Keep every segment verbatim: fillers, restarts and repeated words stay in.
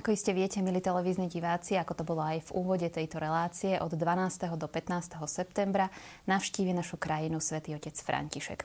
Ako iste viete, milí televízni diváci, ako to bolo aj v úvode tejto relácie, od dvanásteho do pätnásteho septembra navštívi našu krajinu Svätý Otec František.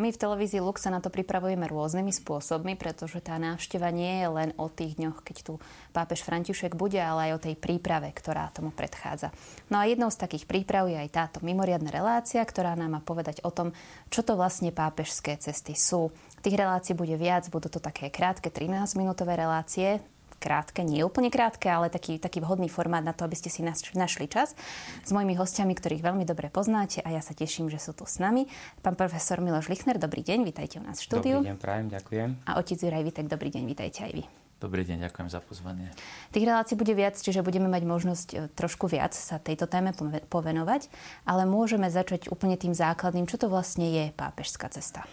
My v televízii Lux sa na to pripravujeme rôznymi spôsobmi, pretože tá návšteva nie je len o tých dňoch, keď tu pápež František bude, ale aj o tej príprave, ktorá tomu predchádza. No a jednou z takých príprav je aj táto mimoriadna relácia, ktorá nám má povedať o tom, čo to vlastne pápežské cesty sú. Tých relácií bude viac, budú to také krátke trinásťminútové relácie, krátke, nie úplne krátke, ale taký, taký vhodný formát na to, aby ste si našli čas s mojimi hostiami, ktorých veľmi dobre poznáte a ja sa teším, že sú tu s nami. Pán profesor Miloš Lichner, dobrý deň, vitajte u nás v štúdiu. Dobrý deň, prajem, ďakujem. A otec Juraj Vitek, dobrý deň, vitajte aj vy. Dobrý deň, ďakujem za pozvanie. Tých relácií bude viac, čiže budeme mať možnosť trošku viac sa tejto téme povenovať, ale môžeme začať úplne tým základným, čo to vlastne je pápežská cesta.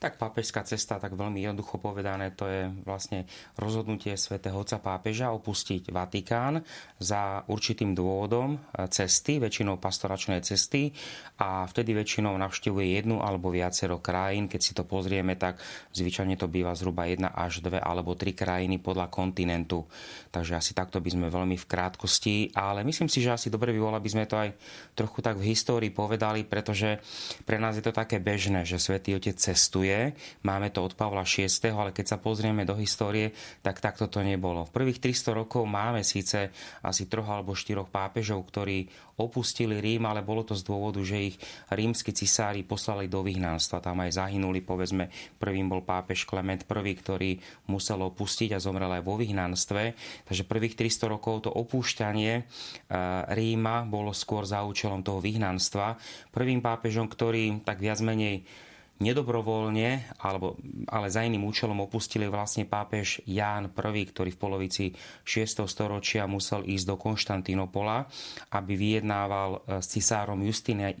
Tak pápežská cesta, tak veľmi jednoducho povedané, to je vlastne rozhodnutie svätého otca pápeža opustiť Vatikán za určitým dôvodom cesty, väčšinou pastoračnej cesty a vtedy väčšinou navštevuje jednu alebo viacero krajín. Keď si to pozrieme, tak zvyčajne to býva zhruba jedna až dve alebo tri krajiny podľa kontinentu. Takže asi takto by sme veľmi v krátkosti, ale myslím si, že asi dobre by bolo, aby sme to aj trochu tak v histórii povedali, pretože pre nás je to také bežné, že svätý otec cestuje. Máme to od Pavla Šiesteho, ale keď sa pozrieme do histórie, tak takto to nebolo. V prvých tristo rokov máme síce asi troch alebo štyroch pápežov, ktorí opustili Rím, ale bolo to z dôvodu, že ich rímski cisári poslali do vyhnanstva. Tam aj zahynuli, povedzme, prvým bol pápež Klement Prvý, ktorý musel opustiť a zomrel aj vo vyhnanstve. Takže prvých tristo rokov to opúšťanie Ríma bolo skôr za účelom toho vyhnanstva. Prvým pápežom, ktorý tak viac menej nedobrovoľne, alebo, ale za iným účelom opustili vlastne pápež Ján Prvý, ktorý v polovici šiesteho storočia musel ísť do Konštantínopola, aby vyjednával s cisárom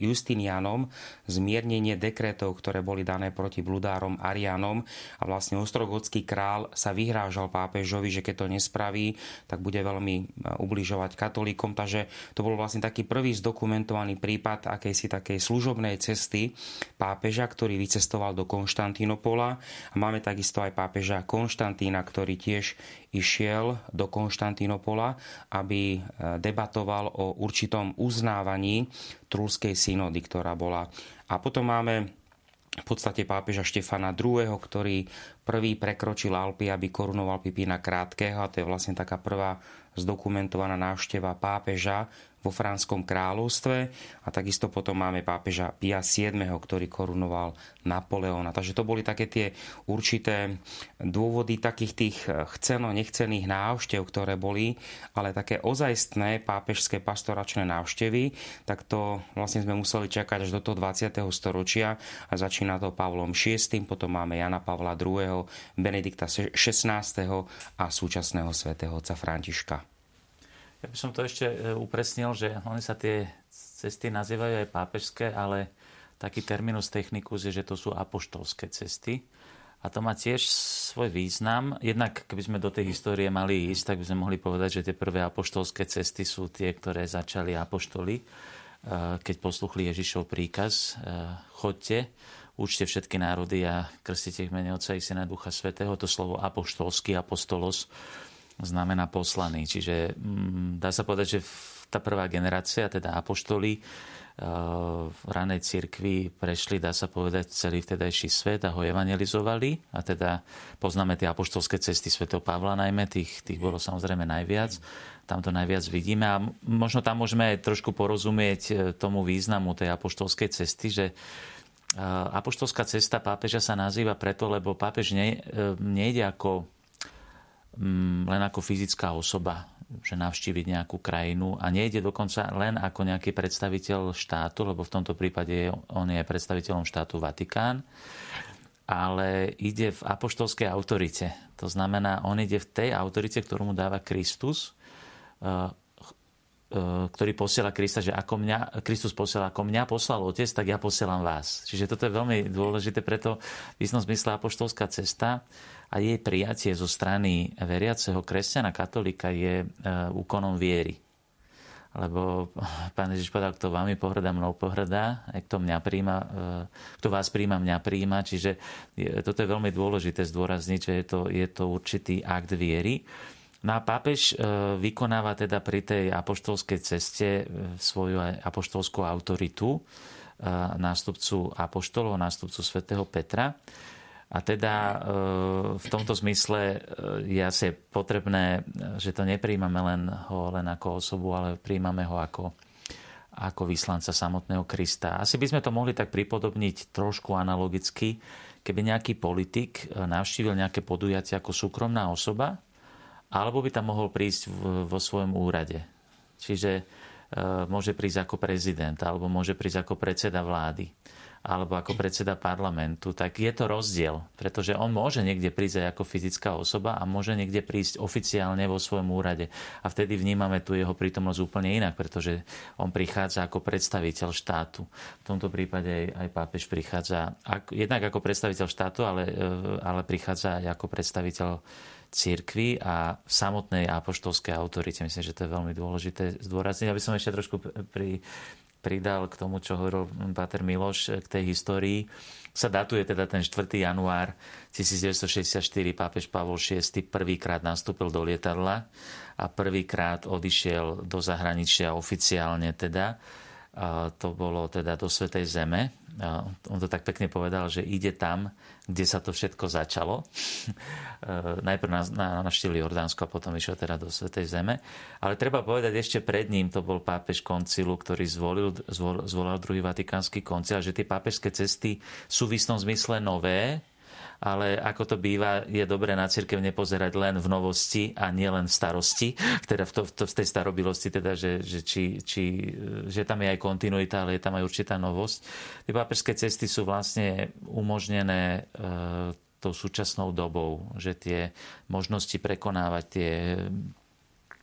Justiniánom zmiernenie dekretov, ktoré boli dané proti bludárom Ariánom. A vlastne ostrogótsky král sa vyhrážal pápežovi, že keď to nespraví, tak bude veľmi ubližovať katolíkom. Takže to bol vlastne taký prvý zdokumentovaný prípad akejsi takej služobnej cesty pápeža, ktorý vytvoril cestoval do Konštantínopola a máme takisto aj pápeža Konštantína, ktorý tiež išiel do Konštantínopola, aby debatoval o určitom uznávaní Trulskej synody, ktorá bola. A potom máme v podstate pápeža Štefana Druhého, ktorý prvý prekročil Alpy, aby korunoval Pipína Krátkeho a to je vlastne taká prvá zdokumentovaná návšteva pápeža vo Franskom kráľovstve a takisto potom máme pápeža Pia Siedmeho, ktorý korunoval Napoleona. Takže to boli také tie určité dôvody takých tých chceno-nechcených návštev, ktoré boli, ale také ozajstné pápežské pastoračné návštevy, tak to vlastne sme museli čakať až do toho dvadsiateho storočia a začína to Pavlom Šiestym, potom máme Jana Pavla Druhého, Benedikta Šestnásteho a súčasného svätého otca Františka. Ja by som to ešte upresnil, že oni sa tie cesty nazývajú aj pápežské, ale taký terminus technicus je, že to sú apoštolské cesty. A to má tiež svoj význam. Jednak, keby sme do tej histórie mali ísť, tak by sme mohli povedať, že tie prvé apoštolské cesty sú tie, ktoré začali apoštoli, keď posluchli Ježišov príkaz. Chodte, učte všetky národy a krstite ich v mene Otca i Syna Ducha Svätého. To slovo apoštolský, apostolos, znamená poslaný. Čiže dá sa povedať, že tá prvá generácia, teda apoštoli v ranej cirkvi prešli, dá sa povedať, celý vtedajší svet a ho evangelizovali. A teda poznáme tie apoštolské cesty svätého Pavla najmä, tých, tých bolo samozrejme najviac. Tam to najviac vidíme a možno tam môžeme aj trošku porozumieť tomu významu tej apoštolskej cesty, že apoštolská cesta pápeža sa nazýva preto, lebo pápež ne, nejde ako len ako fyzická osoba, že navštíviť nejakú krajinu a nejde dokonca len ako nejaký predstaviteľ štátu, lebo v tomto prípade on je predstaviteľom štátu Vatikán, ale ide v apoštolskej autorite. To znamená, on ide v tej autorite, ktorú mu dáva Kristus, ktorý posiela Krista, že ako mňa, Kristus posiela, ako mňa poslal Otec, tak ja posielam vás. Čiže toto je veľmi dôležité, preto v istom zmysle apoštolská cesta a jej prijatie zo strany veriaceho kresťana, katolíka je úkonom viery. Lebo Pán Ježiš povedal, kto vami pohrdá, mnou pohrdá, a kto mňa príjma, kto vás príjma, mňa príjma. Čiže toto je veľmi dôležité zdôrazniť, že je to, je to určitý akt viery. No a pápež vykonáva teda pri tej apoštolskej ceste svoju apoštolskú autoritu nástupcu apoštolov, nástupcu svätého Petra. A teda v tomto zmysle je asi potrebné, že to nepríjmame len ho len ako osobu, ale príjmame ho ako, ako vyslanca samotného Krista. Asi by sme to mohli tak pripodobniť trošku analogicky, keby nejaký politik navštívil nejaké podujatie ako súkromná osoba, alebo by tam mohol prísť vo svojom úrade. Čiže môže prísť ako prezident, alebo môže prísť ako predseda vlády, alebo ako predseda parlamentu, tak je to rozdiel, pretože on môže niekde prísť aj ako fyzická osoba a môže niekde prísť oficiálne vo svojom úrade. A vtedy vnímame tu jeho prítomnosť úplne inak, pretože on prichádza ako predstaviteľ štátu. V tomto prípade aj pápež prichádza jednak ako predstaviteľ štátu, ale, ale prichádza aj ako predstaviteľ cirkvi a samotnej apoštolskej autorite. Myslím, že to je veľmi dôležité zdôrazniť. Aby som ešte trošku pri... pridal k tomu, čo hovoril páter Miloš, k tej histórii. Sa datuje teda ten štvrtého januára tisícdeväťstošesťdesiatštyri. Pápež Pavol šiesty prvýkrát nastúpil do lietadla a prvýkrát odišiel do zahraničia oficiálne teda. To bolo teda do Svätej Zeme. On to tak pekne povedal, že ide tam, kde sa to všetko začalo. Najprv navštívil Jordánsko a potom išiel teda do Svätej Zeme. Ale treba povedať, ešte pred ním to bol pápež koncilu, ktorý zvolil, zvol, zvolal druhý vatikánsky koncil, že tie pápežské cesty sú v istom zmysle nové, ale ako to býva, je dobre na cirkev nepozerať len v novosti a nielen v starosti, teda v, to, v, to, v tej starobilosti, teda, že, že, či, či, že tam je aj kontinuita, ale je tam aj určitá novosť. Tie pápežské cesty sú vlastne umožnené e, tou súčasnou dobou, že tie možnosti prekonávať tie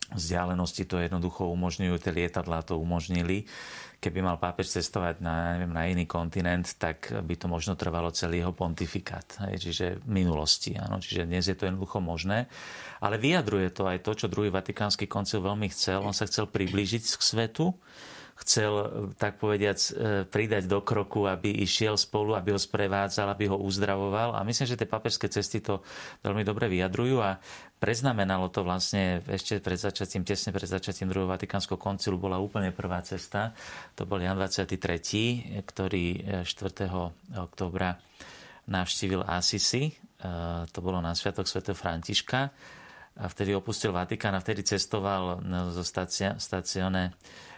vzdialenosti to jednoducho umožňujú, tie lietadlá to umožnili. Keby mal pápež cestovať na, neviem, na iný kontinent, tak by to možno trvalo celý jeho pontifikát, hej, čiže minulosti. Áno, čiže dnes je to jednoducho možné. Ale vyjadruje to aj to, čo druhý vatikánsky koncil veľmi chcel. On sa chcel priblížiť k svetu, chcel, tak povediac, pridať do kroku, aby išiel spolu, aby ho sprevádzal, aby ho uzdravoval. A myslím, že tie pápežské cesty to veľmi dobre vyjadrujú a preznamenalo to vlastne ešte pred začiatím, tesne pred začiatím druhého vatikánskeho koncilu bola úplne prvá cesta. To bol Ján dvadsiaty tretí, ktorý štvrtého októbra navštívil Assisi. To bolo na sviatok svätého Františka. A vtedy opustil Vatikán a vtedy cestoval zo stacione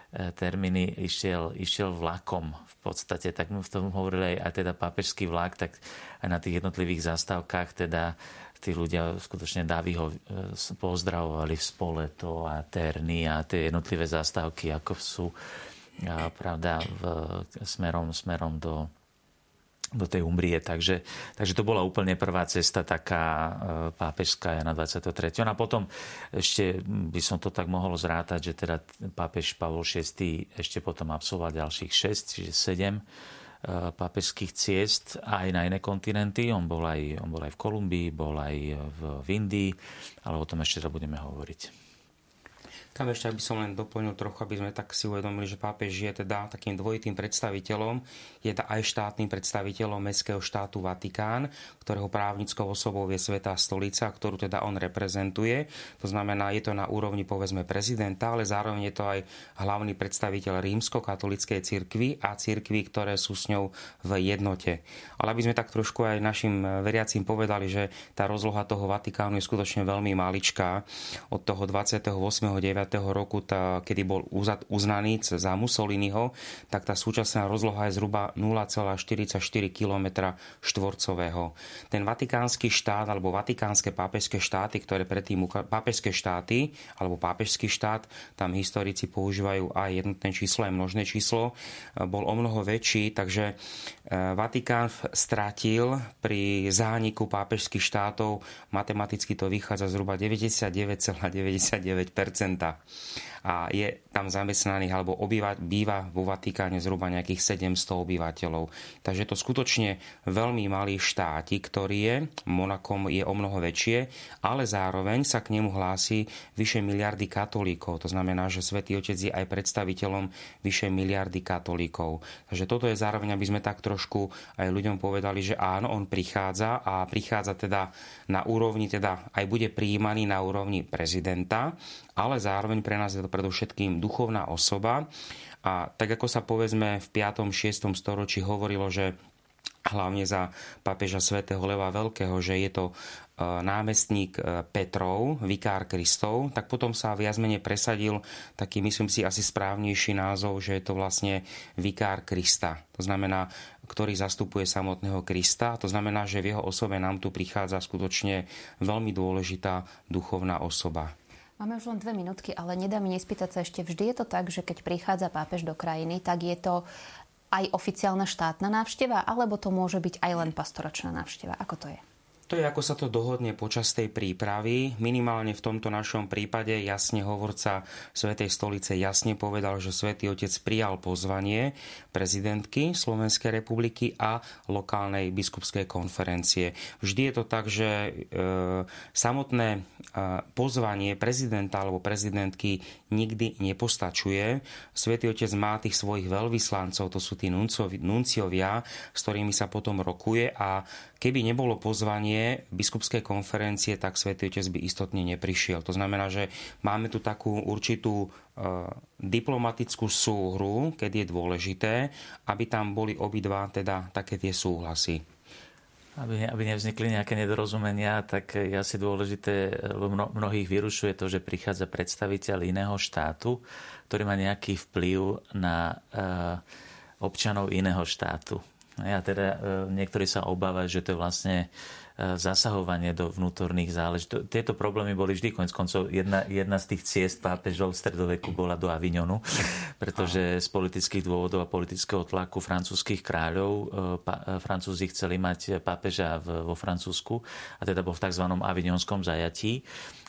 Termíny išiel, išiel vlakom v podstate, tak v tom hovorili aj, aj teda pápežský vlak, tak aj na tých jednotlivých zastávkach teda tí ľudia skutočne Davy ho pozdravovali v Spoleto a Terni a tie jednotlivé zastávky ako sú a, pravda v, smerom, smerom do do tej Umbrie, takže, takže to bola úplne prvá cesta taká pápežská na dvadsiateho tretieho A potom ešte by som to tak mohol zrátať, že teda pápež Pavol šiesty ešte potom absolvoval ďalších šesť, čiže sedem pápežských ciest aj na iné kontinenty. On bol aj, on bol aj v Kolumbii, bol aj v, v Indii, ale o tom ešte budeme hovoriť. Tam ešte, aby som len doplnil trochu, aby sme tak si uvedomili, že pápež je teda takým dvojitým predstaviteľom, je teda aj štátnym predstaviteľom mestského štátu Vatikán, ktorého právnickou osobou je Svätá stolica, ktorú teda on reprezentuje. To znamená, je to na úrovni povedzme prezidenta, ale zároveň je to aj hlavný predstaviteľ rímskokatolíckej cirkvi a cirkvi, ktoré sú s ňou v jednote. Ale aby sme tak trošku aj našim veriacím povedali, že tá rozloha toho Vatikánu je skutočne veľmi maličká. Od toho dvadsiateho ôsmeho deviateho roku, tá, kedy bol uznaný za Mussoliniho, tak tá súčasná rozloha je zhruba nula celá štyridsaťštyri kilometra štvorcového. Ten vatikánsky štát, alebo vatikánske pápežské štáty, ktoré predtým pápežské štáty, alebo pápežský štát, tam historici používajú aj jednotné číslo, aj množné číslo, bol o mnoho väčší, takže Vatikán stratil pri zániku pápežských štátov, matematicky to vychádza zhruba deväťdesiatdeväť celá deväťdesiatdeväť percent. a je tam zamestnaných alebo obýva, býva vo Vatikáne zhruba nejakých sedemsto obyvateľov. Takže to skutočne veľmi malý štátik, ktorý je, Monakom je o mnoho väčšie, ale zároveň sa k nemu hlási vyše miliardy katolíkov. To znamená, že Svätý Otec je aj predstaviteľom vyše miliardy katolíkov. Takže toto je zároveň, aby sme tak trošku aj ľuďom povedali, že áno, on prichádza a prichádza teda na úrovni, teda aj bude prijímaný na úrovni prezidenta, ale zároveň pre nás je to predovšetkým duchovná osoba. A tak ako sa povedzme v piatom šiestom storočí hovorilo, že hlavne za pápeža svätého Leva Veľkého, že je to námestník Petrov, vikár Kristov, tak potom sa viac menej presadil taký, myslím si, asi správnejší názov, že je to vlastne vikár Krista. To znamená, ktorý zastupuje samotného Krista. To znamená, že v jeho osobe nám tu prichádza skutočne veľmi dôležitá duchovná osoba. Máme už len dve minútky, ale nedá mi nespýtať sa ešte. Vždy je to tak, že keď prichádza pápež do krajiny, tak je to aj oficiálna štátna návšteva, alebo to môže byť aj len pastoračná návšteva? Ako to je? To je, ako sa to dohodne počas tej prípravy. Minimálne v tomto našom prípade jasne hovorca Svätej stolice jasne povedal, že Svätý Otec prijal pozvanie prezidentky Slovenskej republiky a lokálnej biskupskej konferencie. Vždy je to tak, že e, samotné e, pozvanie prezidenta alebo prezidentky nikdy nepostačuje. Svätý Otec má tých svojich veľvyslancov, to sú tí nunciovia, s ktorými sa potom rokuje, a keby nebolo pozvanie biskupskej konferencie, tak Svätý Otec by istotne neprišiel. To znamená, že máme tu takú určitú diplomatickú súhru, keď je dôležité, aby tam boli obidva teda také tie súhlasy. Aby, aby nevznikli nejaké nedorozumenia, tak je asi dôležité, lebo mnohých vyrušuje to, že prichádza predstaviteľ iného štátu, ktorý má nejaký vplyv na občanov iného štátu. Ja teda, niektorí sa obávajú, že to je vlastne zasahovanie do vnútorných záležitostí. Tieto problémy boli vždy, koniec koncov, jedna, jedna z tých ciest pápežov v stredoveku bola do Avignonu, pretože z politických dôvodov a politického tlaku francúzskych kráľov pa, Francúzi chceli mať pápeža v, vo Francúzsku, a teda bol v tzv. Avignonskom zajatí.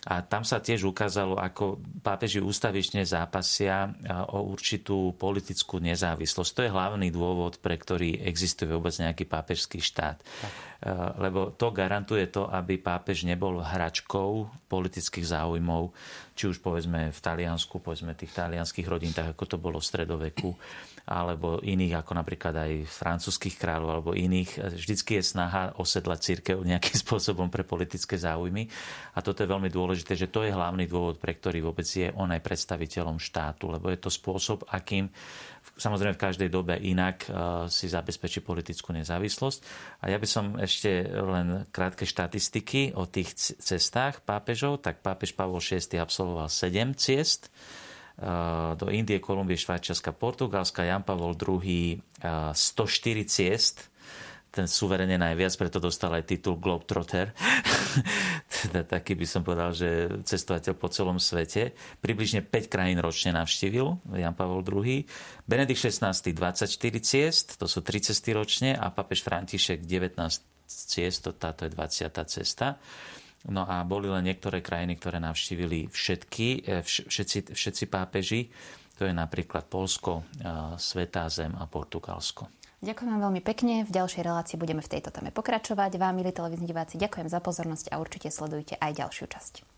A tam sa tiež ukázalo, ako pápeži ústavične zápasia o určitú politickú nezávislosť. To je hlavný dôvod, pre ktorý existuje vôbec nejaký pápežský štát. Tak. Lebo to garantuje to, aby pápež nebol hračkou politických záujmov, či už povedzme v Taliansku, povedzme tých talianských rodín, tak ako to bolo v stredoveku, alebo iných, ako napríklad aj francúzskych kráľov, alebo iných. Vždycky je snaha osedlať cirkev nejakým spôsobom pre politické záujmy. A toto je veľmi dôležité, že to je hlavný dôvod, pre ktorý vôbec je on aj predstaviteľom štátu, lebo je to spôsob, akým, samozrejme v každej dobe inak, si zabezpečí politickú nezávislosť. A ja by som ešte len krátke štatistiky o tých cestách pápežov. Tak pápež Pavol šiesty absolvoval sedem ciest do Indie, Kolumbie, Švajčiarska, Portugalska. Ján Pavol druhý sto štyri ciest, ten suverene najviac, preto dostal aj titul Globetrotter. Teda taký by som povedal, že cestovateľ po celom svete. Približne päť krajín ročne navštívil Ján Pavol druhý. Benedikt šestnásty dvadsaťštyri ciest, to sú tri cesty ročne, a pápež František devätnásť ciest, to táto je dvadsiata cesta. No a boli len niektoré krajiny, ktoré navštívili všetky, všetci, všetci pápeži. To je napríklad Poľsko, Svätá Zem a Portugalsko. Ďakujem vám veľmi pekne. V ďalšej relácii budeme v tejto téme pokračovať. Vám, milí televízni diváci, ďakujem za pozornosť a určite sledujte aj ďalšiu časť.